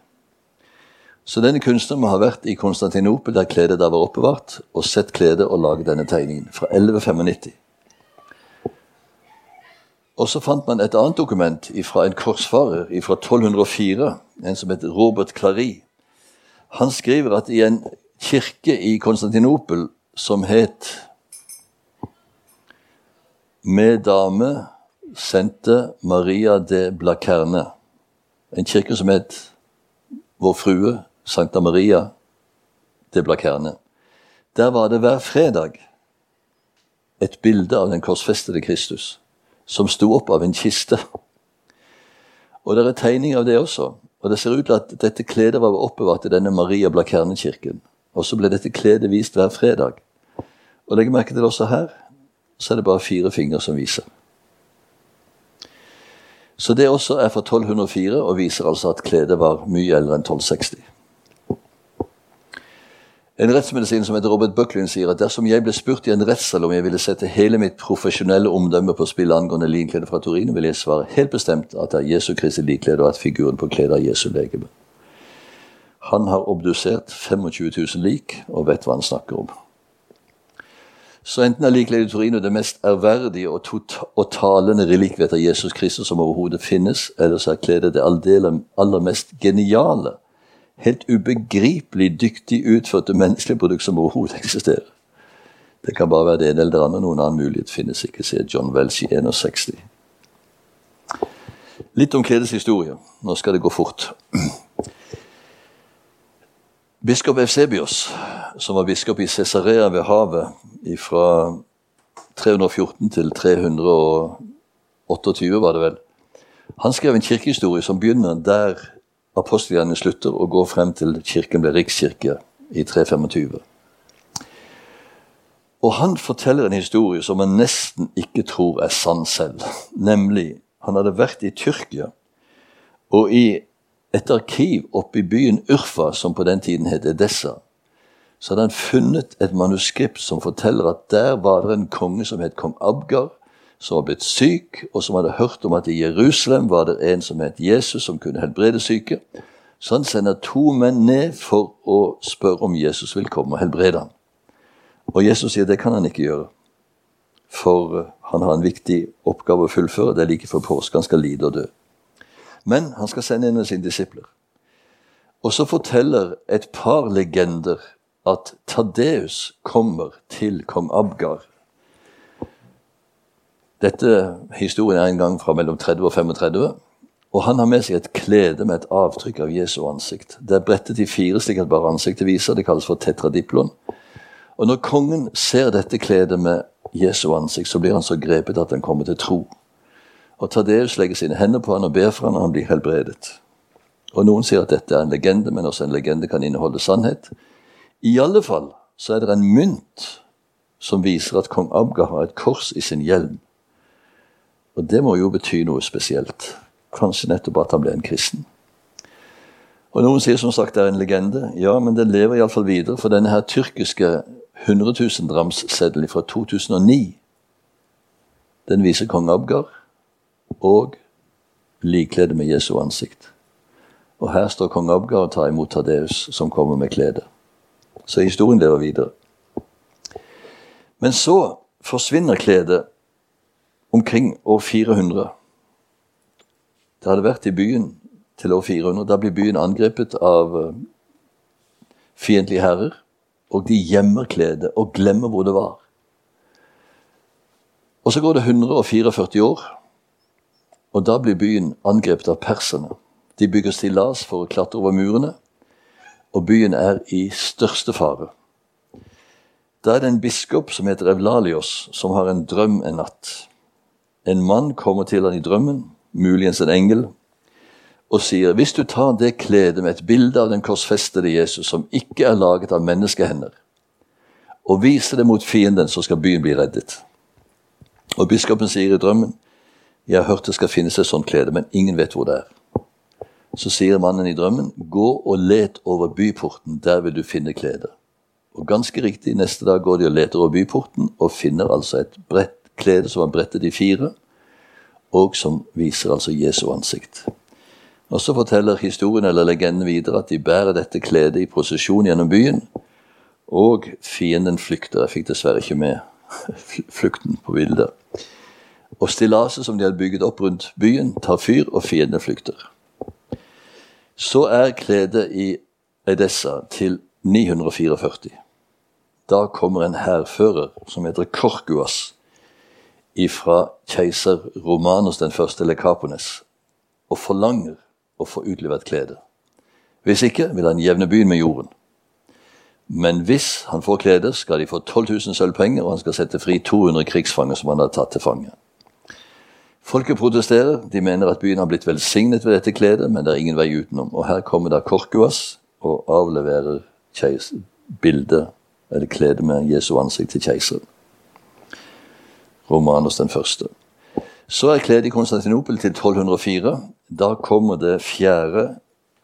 Så denne kunstneren må ha vært i Konstantinopel, der kledet da var oppbevart, og sett kledet og laget denne tegningen fra elleve femti. Og så fant man et annet dokument fra en korsfarer fra tolv hundre og fire, en som heter Robert Clary. Han skriver at i en kirke i Konstantinopel som het Med dame sendte Maria de Blakerne, en kirke som het Vår Frue, Sankta Maria de Blakerne. Der var det hver fredag et bilde av den korsfestede Kristus, som sto opp av en kiste. Og det er tegning av det også, og det ser ut til at dette kledet var oppbevart i denne Maria Blakerne-kirken. Og så ble dette kledet vist hver fredag. Og legg merke til også her, så er det bare fire fingre som viser. Så det også er fra tolv hundre og fire, og viser altså at kledet var mye eldre enn tolv seksti. En rettsmedisin som heter Robert Bucklin sier at dersom jeg ble spurt i en rettssal om jeg ville sette hele mitt profesjonelle omdømme på spill angående linkledet fra Torino, vil jeg svare helt bestemt at det er Jesu Kristi liklede, og at figuren på kledet er Jesu legeme. Han har obdusert tjuefem tusen lik, og vet hva han snakker om. Så enten er likledet i Torino det mest ærverdige og, og talende relikvet av Jesus Kristus som overhodet finnes, eller så er kledet det alldeles, aller mest geniale, helt ubegripelig dyktig utførte menneskelige produkt som overhodet eksisterer. Det kan bare være det ene eller det andre, noen annen mulighet finnes ikke, sier John Welch i seksti. Litt om kledeshistorie. Nå skal det gå fort. Biskop Eusebius, som var biskop i Caesarea ved havet fra tre hundrede og fjorten til tre hundrede og otteogtyve, var det vel. Han skrev en kirkehistorie som begynner der apostlene slutter og går frem til kirken ble rikskirke i tre hundrede og femogtyve. Og han forteller en historie som man nesten ikke tror er sann selv. Nemlig, han hadde vært i Tyrkia og i et arkiv oppe i byen Urfa, som på den tiden het Edessa, så hadde han funnet et manuskript som forteller at der var det en konge som het kong Abgar, som var blitt syk, og som hadde hørt om at i Jerusalem var det en som het Jesus, som kunne helbrede syke. Så han sender to menn ned for å spørre om Jesus vil komme og helbrede ham. Og Jesus sier, det kan han ikke gjøre, for han har en viktig oppgave å fullføre, det er like for påske, han skal lide og dø. Men han skal sende inn av sine disipler. Og så forteller et par legender at Tadeus kommer til kong Abgar. Dette historien er en gang fra mellom tretti og femogtretti, og han har med seg et klede med et avtrykk av Jesu ansikt. Det er brettet i fire, slik at bare ansiktet viser, det kalles for tetradiplon. Og når kongen ser dette kledet med Jesu ansikt, så blir han så grepet at han kommer til tro. Og Tadeus legger sine hender på han og ber for han, og han blir helbredet. Og noen sier at dette er en legende, men også en legende kan inneholde sannhet. I alle fall så er det en mynt som viser at kong Abgar har et kors i sin hjelm. Og det må jo bety noe spesielt. Kanskje nettopp at han ble en kristen. Og noen sier som sagt det er en legende. Ja, men den lever i alle fall videre, for denne her tyrkiske hundre tusen dramsseddel fra to tusen og ni. Den viser kong Abgar og likkledet med Jesu ansikt. Og her står kong Abgar og tar imot Tadeus som kommer med kledet. Så historien lever videre. Men så forsvinner kledet omkring år fire hundre. Det hadde vært i byen til år fire hundre. Da blir byen angrepet av fiendtlige herrer. Og de gjemmer kledet og glemmer hvor det var. Og så går det hundre og fireogfyrti år, og da blir byen angrepet av perserne. De bygger stillas for å klatre over murene, og byen er i største fare. Da er det en biskop som heter Evlalios, som har en drøm en natt. En mann kommer til han i drømmen, muligens en engel, og sier, hvis du tar det kledet med et bilde av den korsfestede Jesus, som ikke er laget av menneskehender, og viser det mot fienden, så skal byen bli reddet. Og biskopen sier i drømmen, jeg har hørt det skal finnes et sånt klede, men ingen vet hvor det er. Så sier mannen i drømmen, gå og let over byporten, der vil du finne kledet. Og ganske riktig, neste dag går de og leter over byporten, og finner altså et brett klede som er brettet i fire, og som viser altså Jesu ansikt. Og så forteller historien eller legenden videre at de bærer dette kledet i prosesjon gjennom byen, og fienden flykter. Jeg fikk dessverre ikke med flukten på bildet. Og stillaset som de hadde bygget opp rundt byen tar fyr, og fienden flykter. Så er kledet i Edessa til ni hundre og fireogfyrti. Da kommer en herfører som heter Korkuas ifra keiser Romanos den første Lekapones, og forlanger å få utlevert klede. Hvis ikke, vil han jevne byen med jorden. Men hvis han får klede, skal de få tolv tusen sølvpenger, og han skal sette fri to hundre krigsfanger som han har tatt til fange. Folket protesterer, de mener at byen har blitt velsignet ved dette kledet, men det er ingen vei utenom. Og her kommer da Korkuas og avleverer keiser, bildet, eller kledet med Jesu ansikt til keiseren. Romanos den første. Så er kledet i Konstantinopel til tolv hundre og fire. Da kommer det fjerde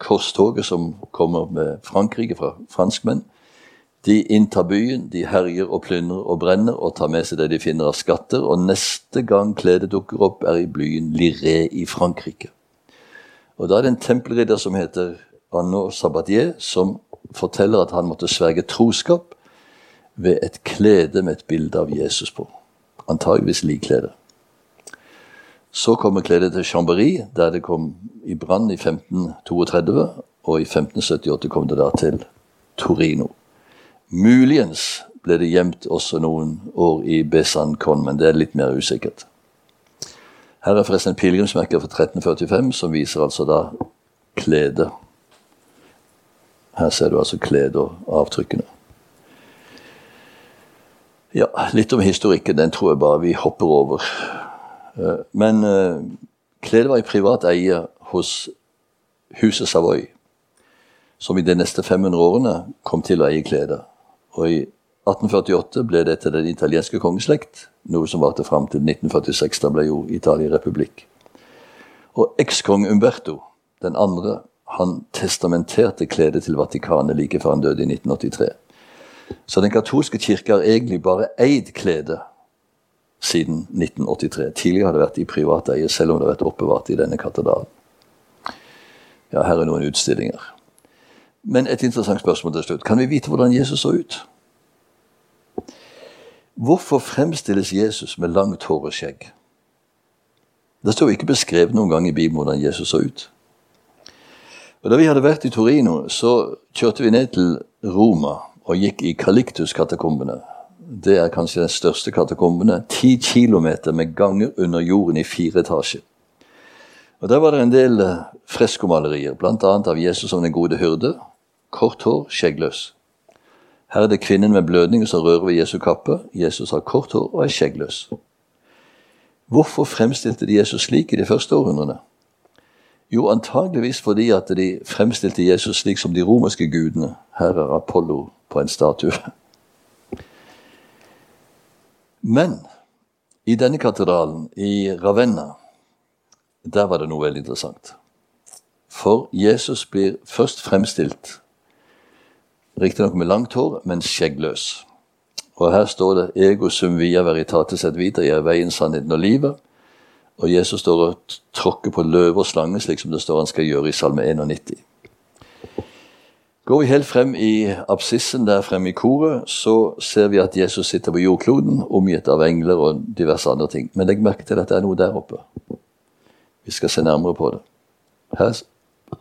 korstoget som kommer med Frankrike fra franskmenn. De inntar byen, de herjer og plundrer og brenner og tar med seg det de finner av skatter. Og neste gang kledet dukker opp er i byen Liré i Frankrike. Og da er det en tempelridder som heter Anno Sabatier som forteller at han måtte sverge troskap ved et klede med et bilde av Jesus på. Antageligvis likkledet. Så kommer kledet til Chambéry, der det kom i brann i femten trettito, og i femten syttiåtte kom det da til Torino. Muligens ble det gjemt også noen år i Besancon, men det er litt mer usikkert. Her er forresten en pilgrimsmerke fra tretten førtifem, som viser altså da klædet. Her ser du altså klædet og avtrykkene. Ja, litt om historikken, den tror jeg bare vi hopper over. Men klædet var i privat eie hos huset Savoy, som i de neste fem hundre årene kom til å eie klædet. Og i atten førtiåtte ble det til den italienske kongeslekt, noe som varte frem til nitten førtiseks, da ble jo Italia republikk. Og ekskong Umberto, den andre, han testamenterte kledet til Vatikanet like før han døde i nitten åttitre. Så den katolske kirke har egentlig bare eid kledet siden nitten åttitre. Tidligere har det vært i privat eie, selv om det har vært oppbevart i denne katedralen. Ja, her er noen utstillinger. Men et interessant spørsmål til slutt. Kan vi vite hvordan Jesus så ut? Hvorfor fremstilles Jesus med langt hår og skjegg? Det står ikke beskrevet noen gang i Bibelen hvordan Jesus så ut. Og da vi hadde vært i Torino, så kjørte vi ned til Roma og gikk i Calictus-katakombene. Det er kanskje den største katakombene. Ti kilometer med ganger under jorden i fire etasjer. Og der var det en del freskomalerier, blant annet av Jesus som den gode hyrde, kort hår, skjeggløs. Her er det kvinnen med blødning som rører ved Jesu kappe. Jesus har kort hår og er skjeggløs. Hvorfor fremstilte de Jesus slik i de første århundrene? Jo, antageligvis fordi at de fremstilte Jesus slik som de romerske gudene. Her er Apollo på en statue. Men i denne katedralen, i Ravenna, der var det noe veldig interessant. For Jesus blir først fremstilt, riktig nok med langt hår, men skjeggløs. Og her står det, ego sum via veritatis et vita, jeg er veien, sannheten og livet. Og Jesus står og tråkker på løver og slange, slik som det står han skal gjøre i salme enognitti. Går vi helt frem i absissen, der frem i koret, så ser vi at Jesus sitter på jordkloden, omgitt av engler og diverse andre ting. Men legg merke til at det er noe der oppe. Vi skal se nærmere på det. Her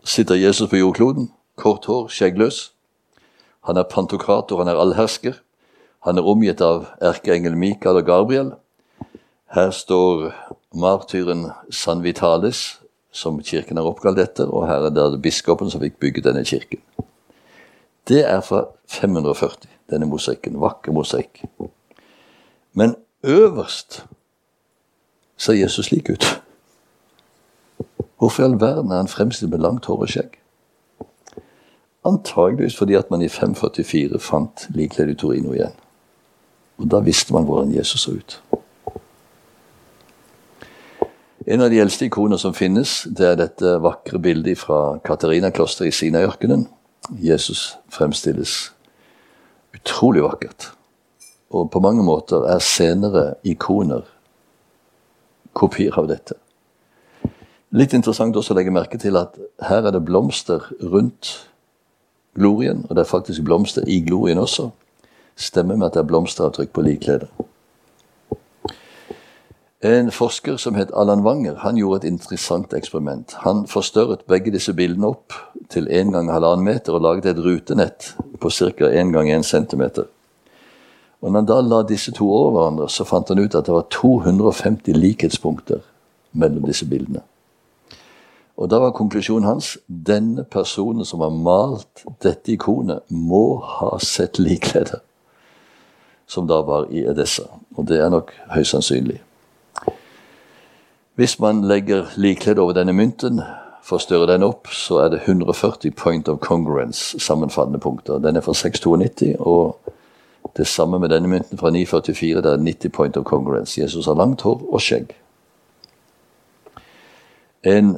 sitter Jesus på jordkloden, kort hår, skjeggløs. Han er pantokrator, han er allhersker. Han er omgitt av erkeengel Mikael og Gabriel. Her står martyren San Vitalis, som kirken har oppkalt etter, og her er det biskopen som fikk bygget denne kirken. Det er fra fem hundre og førti, denne mosaikken, vakker mosaikk. Men øverst ser Jesus slik ut. Hvorfor i all verden er han fremstilt med langt hår og skjegg? Antageligvis fordi at man i fem førtifire fant likkledet i Torino igjen. Og da visste man hvordan Jesus så ut. En av de eldste ikoner som finnes, det er dette vakre bildet fra Katarina kloster i Sinai-ørkenen. Jesus fremstilles utrolig vakkert. Og på mange måter er senere ikoner kopier av dette. Litt interessant også å legge merke til at her er det blomster rundt glorien, og det er faktisk blomster i glorien også. Stemmer med at det er blomsteravtrykk på likkledet. En forsker som het Allan Wanger, han gjorde et interessant eksperiment. Han forstørret begge disse bildene opp til en gang halvannen meter og laget et rutenett på cirka en gang en centimeter. Og når han da la disse to over hverandre, så fant han ut at det var to hundre og femti likhetspunkter mellom disse bildene. Og da var konklusjonen hans, denne personen som har malt dette ikonet, må ha sett likkledet, som da var i Edessa. Og det er nok høysannsynlig. Hvis man legger likkledet over denne mynten, forstørrer den opp, så er det hundre og førti point of congruence, sammenfallende punkter. Den er fra seks komma nittito, og det samme med denne mynten fra ni komma førtifire, det er nitti point of congruence. Jesus har langt hår og skjegg. En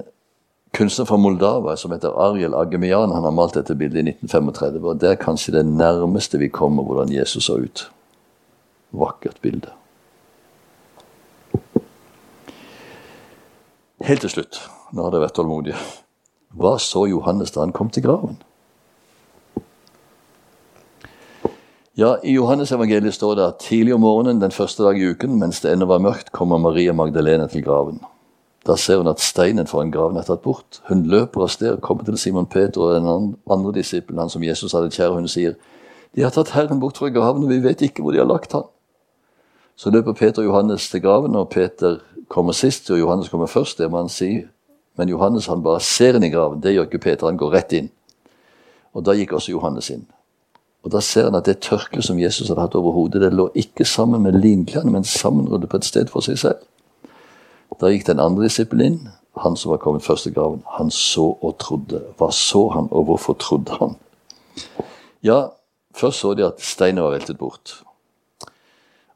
kunstner fra Moldava som heter Ariel Agemian, han har malt dette bildet i nitten femtifem, og det er kanskje det nærmeste vi kommer hvordan Jesus så ut. Vakkert bilde. Helt til slutt, nå har det vært tålmodig. Hva så Johannes da han kom til graven? Ja, i Johannes evangeliet står det at tidlig om morgenen, den første dag i uken, mens det ennå var mørkt, kommer Maria Magdalena til graven. Da ser hun at steinen foran graven er tatt bort. Hun løper av sted og kommer til Simon Peter og den andre disiplen, han som Jesus hadde kjær, og hun sier, de har tatt Herren bort fra graven, og vi vet ikke hvor de har lagt han. Så løper Peter og Johannes til graven, og Peter kommer sist, og Johannes kommer først, det må han si. Men Johannes, han bare ser inn i graven. Det gjør ikke Peter, han går rett inn. Og da gikk også Johannes inn. Og da ser han at det tørkle som Jesus hadde hatt over hodet, det lå ikke sammen med linklærne, men sammenrullet på et sted for seg selv. Da gikk den andre disippelen inn, han som var kommet først i graven. Han så og trodde. Hva så han, og hvorfor trodde han? Ja, først så de at steinen var veltet bort.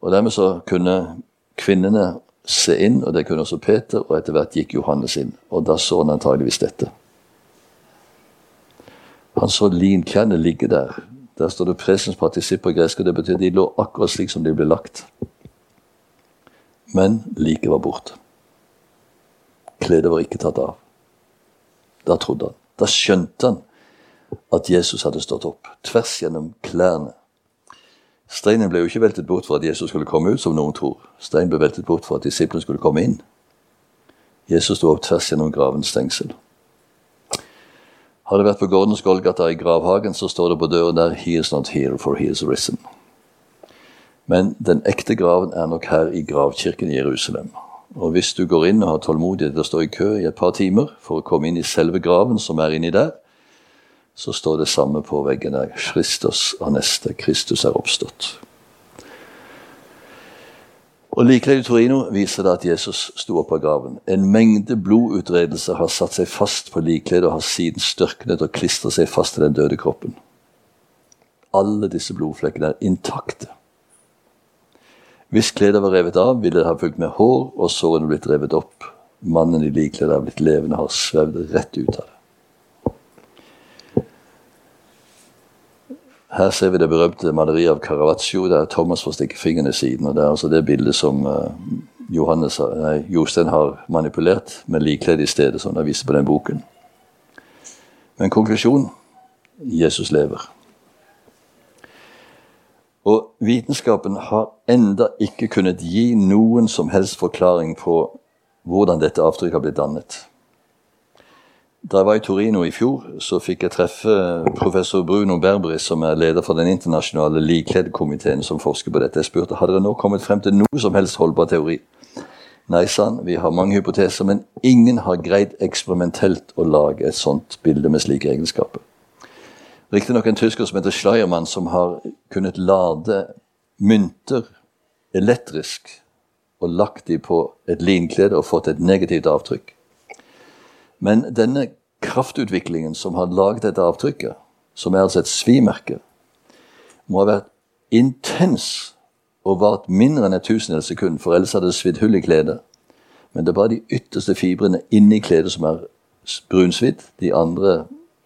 Og dermed så kunne kvinnene se inn, og det kunne også Peter, og etter hvert gikk Johannes inn. Og da så han antageligvis dette. Han så linklærne ligge der. Der står det presens particip på gresk, og det betyr de lå akkurat slik som de ble lagt. Men like var borte. Kledet var ikke tatt av. Da trodde han. Da skjønte han at Jesus hadde stått opp, tvers gjennom klærne. Steinen ble jo ikke veltet bort for at Jesus skulle komme ut, som noen tror. Steinen ble veltet bort for at disiplene skulle komme inn. Jesus stod opp tvers gjennom gravens stengsel. Har det vært på gårdens Golgata i gravhagen, så står det på døren der, he is not here, for he is risen. Men den ekte graven er nok her i gravkirken i Jerusalem. Og hvis du går inn og har tålmodighet til å stå i kø i et par timer for å komme inn i selve graven som er inni der, så står det samme på veggen der. Kristus er neste. Kristus er oppstått. Og likeledes i Torino viser det at Jesus sto opp av graven. En mengde blodutredelser har satt seg fast på likeledes og har siden størknet og klistret seg fast til den døde kroppen. Alle disse blodflekkene er intakte. Hvis kledet var revet av, ville det ha fulgt med hår, og sårene blitt revet opp. Mannen i likledet er blitt levende og har svevd rett ut av det. Her ser vi det berømte maleriet av Caravaggio, der Thomas får stikke fingeren i siden, og det er altså det bildet som Johannes, nei, Jostein har manipulert, men likledd i stedet, som det viser på den boken. Men konklusjon, Jesus lever. Og vitenskapen har enda ikke kunnet gi noen som helst forklaring på hvordan dette avtrykket har blitt dannet. Da jeg var i Torino i fjor, så fikk jeg treffe professor Bruno Berberis, som er leder for den internasjonale likleddkomiteen som forsker på dette. Jeg spurte, hadde dere nå kommet frem til noe som helst holdbar teori? Nei, sann, vi har mange hypoteser, men ingen har greid eksperimentelt å lage et sånt bilde med slike egenskaper. Riktig nok en tysker som heter Schleiermann, som har kunnet lade mynter elektrisk og lagt dem på et linklede og fått et negativt avtrykk. Men denne kraftutviklingen som har laget dette avtrykket, som er altså et svimerke, må ha vært intens og vart mindre enn et tusendel sekund, for ellers hadde det svidd hull i kledet. Men det er bare de ytterste fibrene inne i kledet som er brunsvidd, de andre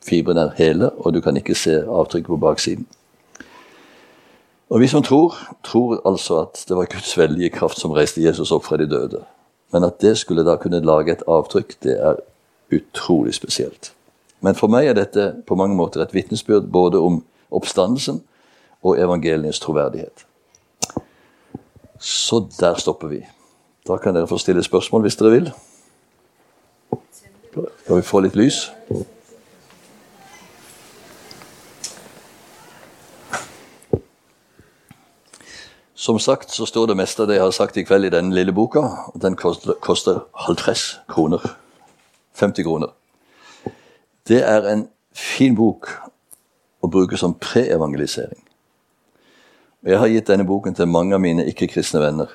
fibrene er hele, og du kan ikke se avtrykket på baksiden. Og vi som tror, tror altså at det var Guds veldige kraft som reiste Jesus opp fra de døde. Men at det skulle da kunne lage et avtrykk, det er utrolig spesielt. Men for meg er dette på mange måter et vitnesbyrd både om oppstandelsen og evangeliens troverdighet. Så der stopper vi. Da kan dere få stille spørsmål hvis dere vil. Kan vi få litt lys? Som sagt så står det meste av det jeg har sagt i kveld i denne lille boka. Den koster halvtreds kroner. femti kroner. Det er en fin bok å bruke som pre-evangelisering. Og jeg har gitt denne boken til mange av mine ikke-kristne venner.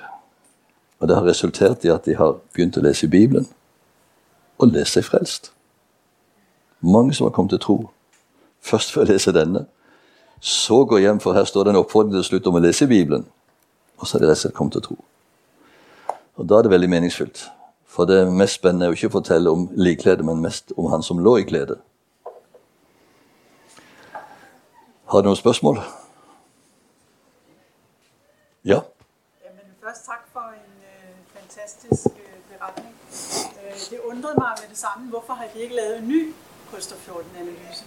Og det har resultert i at de har begynt å lese Bibelen og lese seg frelst. Mange som har kommet til tro. Først før jeg leser denne, så går hjem, for her står det en oppfordring til slutt om å lese Bibelen. Og så har de resten kommet til tro. Og da er det veldig meningsfylt. For det mest spennende er jo ikke å fortelle om likkledet, men mest om han som lå i kledet. Har du noen spørsmål? Ja? Ja, men først takk for en uh, fantastisk uh, beretning. Uh, det undrede mig med det samme. Hvorfor har de ikke lavet en ny Koster fjorten-analyse?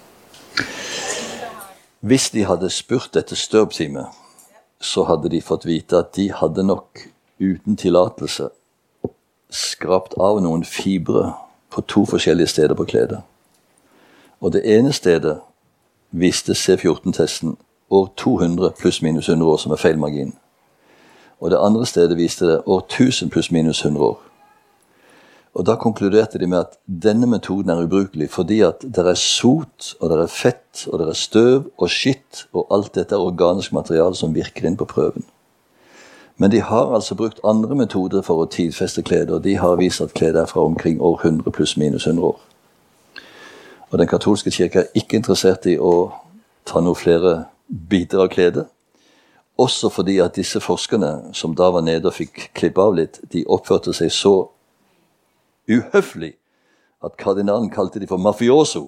Hvis de hadde spurt etter støvtime, ja, så hadde de fått vite at de hadde nok uten tillatelse skrapt av noen fibre på to forskjellige steder på kledet. Og det ene stedet viste C fjorten-testen år to hundre pluss minus hundre år, som er feilmargin. Og det andre stedet viste det år tusen pluss minus hundre år. Og da konkluderte de med at denne metoden er ubrukelig, fordi at det er sot, og det er fett, og det er støv og skitt, og alt dette er organisk materiale som virker inn på prøven. Men de har altså brukt andre metoder for å tidfeste klede, og de har vist at klede er fra omkring år hundre pluss minus hundre år. Og den katolske kirke er ikke interessert i å ta noen flere biter av klede, også fordi at disse forskerne, som da var nede og fikk klippe av litt, de oppførte seg så uhøflig at kardinalen kalte de for mafioso.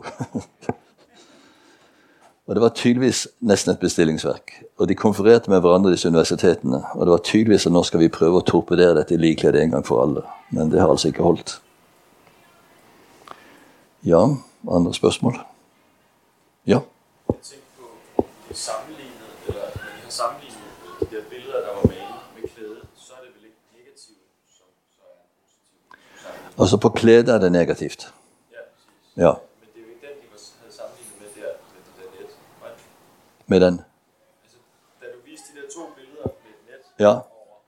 Og det var tydeligvis næsten et bestillingsverk. Og de konfererte med hverandre disse universitetene, og det var tydeligvis at nå skal vi prøve å torpedere dette i likhet en gang for alle. Men det har altså ikke holdt. Ja, andre spørsmål? Ja? Jeg tænkte på det sammenlignet, eller man har sammenlignet de der billeder, der var malet med klæde, så er det vel ikke negativt, som så er positivt. Altså på klæde er det negativt. Ja, præcis. Ja. Med den. Altså, da du viste de der to billeder med net, ja, over,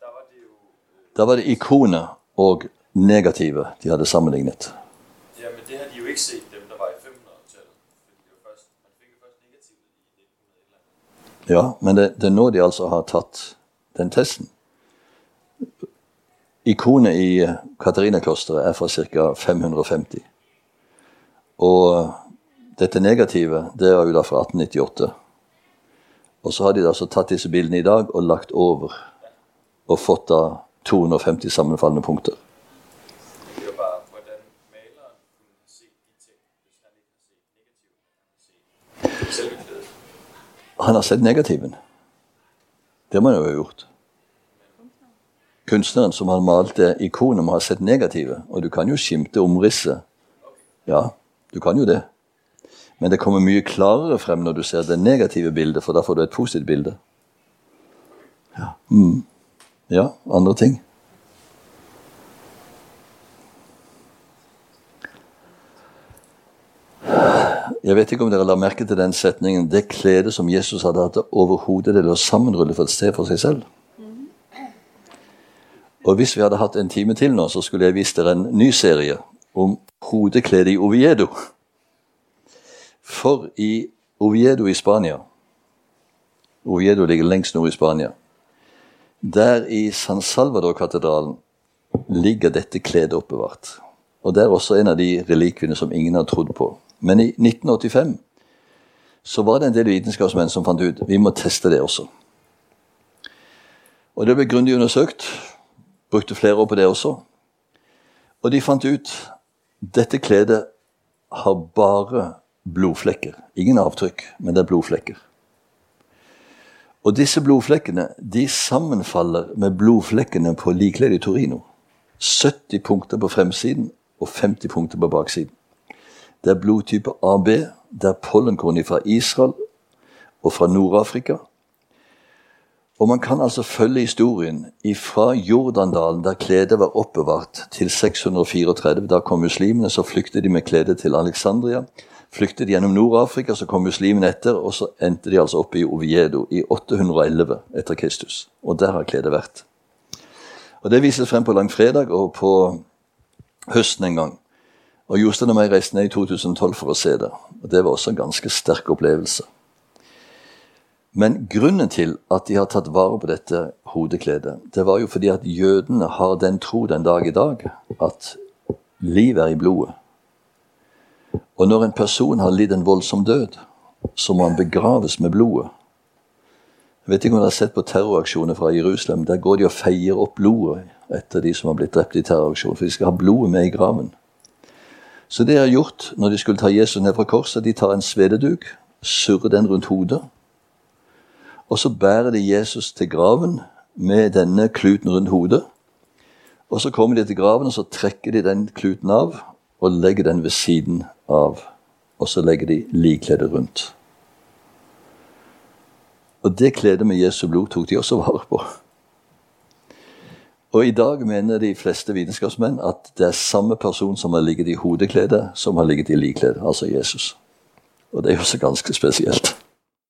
der var det jo... Øh, der var det ikoner og negative, de hadde sammenlignet. Ja, men det har de jo ikke set, dem der var i femtenhundredetallet. Fordi det var først, man fik jo først negative i nitten hundrede. Ja, men det, det er nå de altså har tatt den testen. Ikoner i Katarina-klosteret er fra ca. fem hundre og femti. Og... dette negative, det er jo da fra atten nittiåtte. Og så har de da så tatt disse bildene i dag og lagt over. Og fått da to hundre og femti sammenfallende punkter. Det er jo bare, hvordan maleren kunne se de ting, hvis han ikke har sett negative. Han har sett Han har sett negativen. Det må han jo ha gjort. Kunstneren som har malt det ikonet må ha sett negative. Og du kan jo skimte omrisset. Ja, du kan jo det. Men det kommer mye klarere frem når du ser det negative bildet, for da får du et positivt bilde. Ja. Mm. Ja, andre ting? Jeg vet ikke om dere la merke til den setningen, det klede som Jesus hadde hatt overhodet, det lå sammenrullet for et sted for seg selv. Og hvis vi hadde hatt en time til nå, så skulle jeg vise dere en ny serie om hodeklede i Oviedo. For i Oviedo i Spania, Oviedo ligger lengst nord i Spania, der i San Salvador-katedralen ligger dette kledet oppbevart. Og det er også en av de relikviene som ingen har trodd på. Men i nitten åttifem så var det en del vitenskapsmenn som fant ut, vi må teste det også. Og det ble grundig undersøkt, brukte flere år på det også. Og de fant ut, dette kledet har bare blodflekker. Ingen avtrykk, men det er blodflekker. Og disse blodflekkene, de sammenfaller med blodflekkene på likkledet i Torino. sytti punkter på fremsiden og femti punkter på baksiden. Det er blodtype A B, det er pollenkorn fra Israel og fra Nordafrika. Og man kan altså følge historien fra Jordandalen, der kledet var oppbevart, til seks hundre og fireogtredve. Da kom muslimene, så flyktet de med kledet til Alexandria. Flyktet gjennom Nord-Afrika, så kom muslimene etter, og så endte de altså oppe i Oviedo i åtte hundre og elleve etter Kristus. Og der har kledet vært. Og det vises frem på langfredag og på høsten en gang. Og Jostein og meg reiste ned i to tusen og tolv for å se det. Og det var også en ganske sterk opplevelse. Men grunnen til at de har tatt vare på dette hodekledet, det var jo fordi at jødene har den tro den dag i dag at liv er i blodet. Og når en person har lidd en voldsom død, så må han begraves med blodet. Jeg vet ikke om dere har sett på terroraksjoner fra Jerusalem, der går de og feier opp blodet etter de som har blitt drept i terroraksjonen, for de skal ha blodet med i graven. Så det de har gjort når de skulle ta Jesus ned fra korset, de tar en svededuk, surrer den rundt hodet, og så bærer de Jesus til graven med denne kluten rundt hodet, og så kommer de til graven og så trekker de den kluten av, og legger den ved siden av, og så legger de likkledet rundt. Og det kledet med Jesu blod tok de også vare på. Og i dag mener de fleste vitenskapsmenn at det er samme person som har ligget i hodekledet, som har ligget i likkledet, altså Jesus. Og det er jo så ganske spesielt.